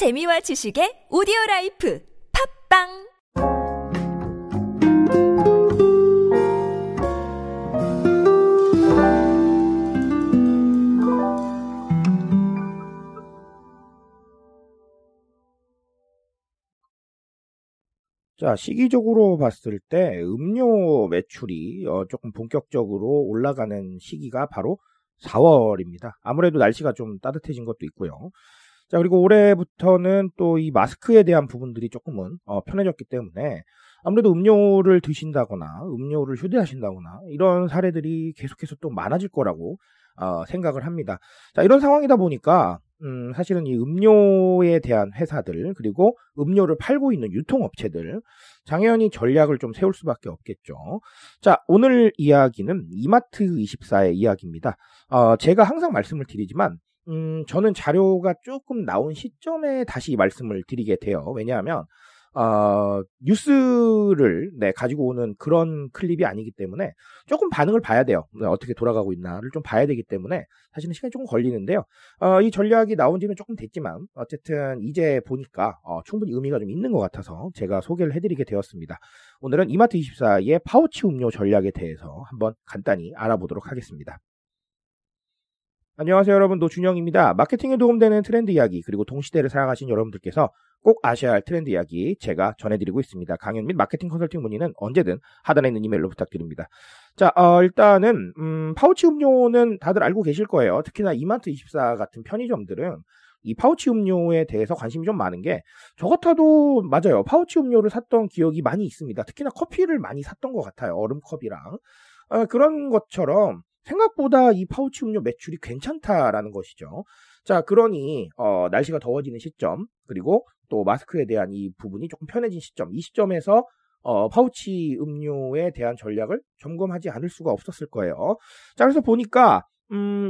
재미와 지식의 오디오라이프 팟빵 자, 시기적으로 봤을 때 음료 매출이 조금 본격적으로 올라가는 시기가 바로 4월입니다. 아무래도 날씨가 좀 따뜻해진 것도 있고요. 자, 그리고 올해부터는 또 이 마스크에 대한 부분들이 조금은 편해졌기 때문에 아무래도 음료를 드신다거나 음료를 휴대하신다거나 이런 사례들이 계속해서 또 많아질 거라고 생각을 합니다. 자, 이런 상황이다 보니까 사실은 이 음료에 대한 회사들, 그리고 음료를 팔고 있는 유통업체들, 당연히 전략을 좀 세울 수밖에 없겠죠. 자, 오늘 이야기는 이마트24의 이야기입니다. 제가 항상 말씀을 드리지만, 저는 자료가 조금 나온 시점에 다시 말씀을 드리게 돼요. 왜냐하면, 뉴스를 가지고 오는 그런 클립이 아니기 때문에 조금 반응을 봐야 돼요. 어떻게 돌아가고 있나를 좀 봐야 되기 때문에 사실은 시간이 조금 걸리는데요. 이 전략이 나온 지는 조금 됐지만 어쨌든 이제 보니까 충분히 의미가 좀 있는 것 같아서 제가 소개를 해드리게 되었습니다. 오늘은 이마트24의 파우치 음료 전략에 대해서 한번 간단히 알아보도록 하겠습니다. 안녕하세요 여러분, 노준영입니다. 마케팅에 도움되는 트렌드 이야기, 그리고 동시대를 살아가신 여러분들께서 꼭 아셔야 할 트렌드 이야기 제가 전해드리고 있습니다. 강연 및 마케팅 컨설팅 문의는 언제든 하단에 있는 이메일로 부탁드립니다. 자, 일단은 파우치 음료는 다들 알고 계실 거예요. 특히나 이마트24 같은 편의점들은 이 파우치 음료에 대해서 관심이 좀 많은 게, 저 같아도 맞아요. 파우치 음료를 샀던 기억이 많이 있습니다. 특히나 커피를 많이 샀던 것 같아요. 얼음컵이랑 그런 것처럼 생각보다 이 파우치 음료 매출이 괜찮다라는 것이죠. 자, 그러니 날씨가 더워지는 시점, 그리고 또 마스크에 대한 이 부분이 조금 편해진 시점, 이 시점에서 파우치 음료에 대한 전략을 점검하지 않을 수가 없었을 거예요. 자, 그래서 보니까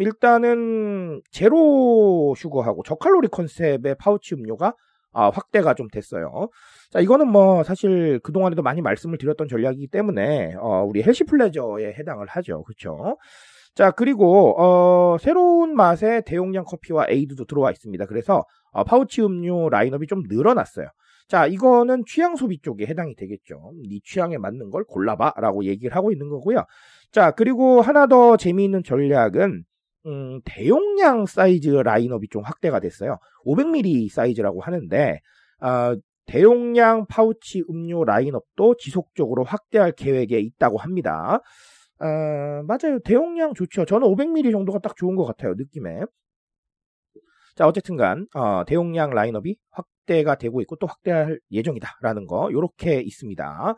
일단은 제로 슈거하고 저칼로리 컨셉의 파우치 음료가 확대가 좀 됐어요. 자, 이거는 뭐 사실 그동안에도 많이 말씀을 드렸던 전략이기 때문에 우리 헬시 플레저에 해당을 하죠. 그렇죠? 자, 그리고 새로운 맛의 대용량 커피와 에이드도 들어와 있습니다. 그래서 파우치 음료 라인업이 좀 늘어났어요. 자, 이거는 취향 소비 쪽에 해당이 되겠죠. 네 취향에 맞는 걸 골라봐 라고 얘기를 하고 있는 거고요. 자, 그리고 하나 더 재미있는 전략은 대용량 사이즈 라인업이 좀 확대가 됐어요. 500ml 사이즈라고 하는데, 대용량 파우치 음료 라인업도 지속적으로 확대할 계획에 있다고 합니다. 맞아요. 대용량 좋죠. 저는 500ml 정도가 딱 좋은 것 같아요. 느낌에. 자, 어쨌든간 대용량 라인업이 확대가 되고 있고 또 확대할 예정이다라는 거 요렇게 있습니다.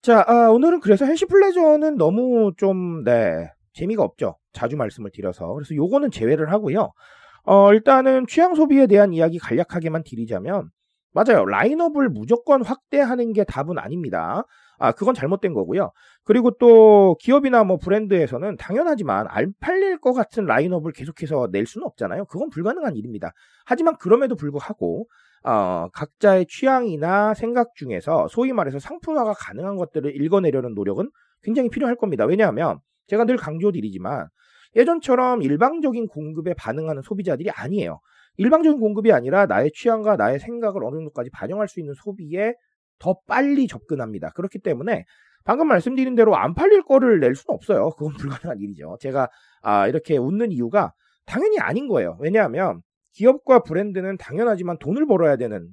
자, 오늘은 그래서 헬시 플레저는 너무 좀 재미가 없죠. 자주 말씀을 드려서. 그래서 요거는 제외를 하고요. 일단은 취향 소비에 대한 이야기 간략하게만 드리자면, 맞아요. 라인업을 무조건 확대하는 게 답은 아닙니다. 그건 잘못된 거고요. 그리고 또 기업이나 뭐 브랜드에서는 당연하지만 안 팔릴 것 같은 라인업을 계속해서 낼 수는 없잖아요. 그건 불가능한 일입니다. 하지만 그럼에도 불구하고 각자의 취향이나 생각 중에서 소위 말해서 상품화가 가능한 것들을 읽어내려는 노력은 굉장히 필요할 겁니다. 왜냐하면 제가 늘 강조드리지만 예전처럼 일방적인 공급에 반응하는 소비자들이 아니에요. 일방적인 공급이 아니라 나의 취향과 나의 생각을 어느 정도까지 반영할 수 있는 소비에 더 빨리 접근합니다. 그렇기 때문에 방금 말씀드린 대로 안 팔릴 거를 낼 수는 없어요. 그건 불가능한 일이죠. 제가 이렇게 웃는 이유가 당연히 아닌 거예요. 왜냐하면 기업과 브랜드는 당연하지만 돈을 벌어야 되는,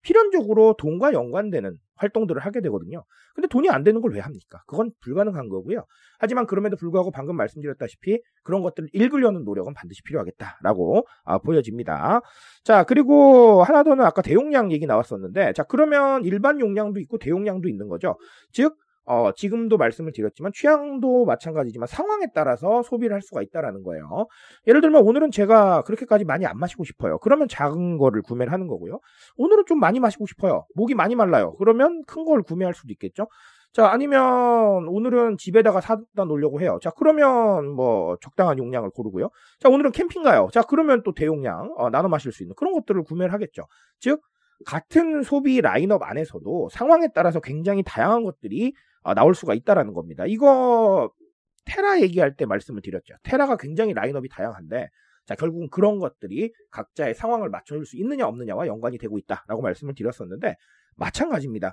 필연적으로 돈과 연관되는 활동들을 하게 되거든요. 근데 돈이 안 되는 걸 왜 합니까? 그건 불가능한 거고요. 하지만 그럼에도 불구하고 방금 말씀드렸다시피 그런 것들을 읽으려는 노력은 반드시 필요하겠다라고 보여집니다. 자, 그리고 하나 더는 아까 대용량 얘기 나왔었는데, 자, 그러면 일반 용량도 있고 대용량도 있는 거죠. 즉 지금도 말씀을 드렸지만 취향도 마찬가지지만 상황에 따라서 소비를 할 수가 있다라는 거예요. 예를 들면 오늘은 제가 그렇게까지 많이 안 마시고 싶어요. 그러면 작은 거를 구매를 하는 거고요. 오늘은 좀 많이 마시고 싶어요. 목이 많이 말라요. 그러면 큰 걸 구매할 수도 있겠죠. 자, 아니면 오늘은 집에다가 사다 놓으려고 해요. 자, 그러면 뭐 적당한 용량을 고르고요. 자, 오늘은 캠핑 가요. 자, 그러면 또 대용량 나눠 마실 수 있는 그런 것들을 구매를 하겠죠. 즉 같은 소비 라인업 안에서도 상황에 따라서 굉장히 다양한 것들이 나올 수가 있다라는 겁니다. 이거 테라 얘기할 때 말씀을 드렸죠. 테라가 굉장히 라인업이 다양한데 자, 결국은 그런 것들이 각자의 상황을 맞춰줄 수 있느냐 없느냐와 연관이 되고 있다라고 말씀을 드렸었는데, 마찬가지입니다.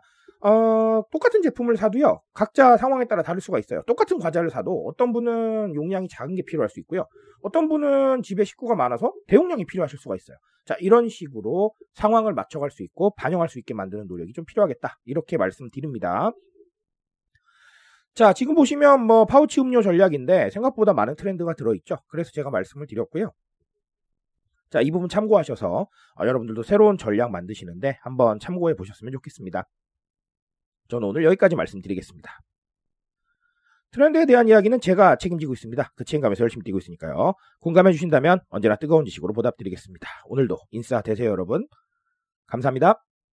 똑같은 제품을 사도요, 각자 상황에 따라 다를 수가 있어요. 똑같은 과자를 사도 어떤 분은 용량이 작은 게 필요할 수 있고요, 어떤 분은 집에 식구가 많아서 대용량이 필요하실 수가 있어요. 자, 이런 식으로 상황을 맞춰갈 수 있고 반영할 수 있게 만드는 노력이 좀 필요하겠다, 이렇게 말씀드립니다. 자, 지금 보시면 뭐 파우치 음료 전략인데 생각보다 많은 트렌드가 들어있죠. 그래서 제가 말씀을 드렸고요. 자, 이 부분 참고하셔서 여러분들도 새로운 전략 만드시는데 한번 참고해 보셨으면 좋겠습니다. 저는 오늘 여기까지 말씀드리겠습니다. 트렌드에 대한 이야기는 제가 책임지고 있습니다. 그 책임감에서 열심히 뛰고 있으니까요. 공감해 주신다면 언제나 뜨거운 지식으로 보답드리겠습니다. 오늘도 인싸 되세요, 여러분. 감사합니다.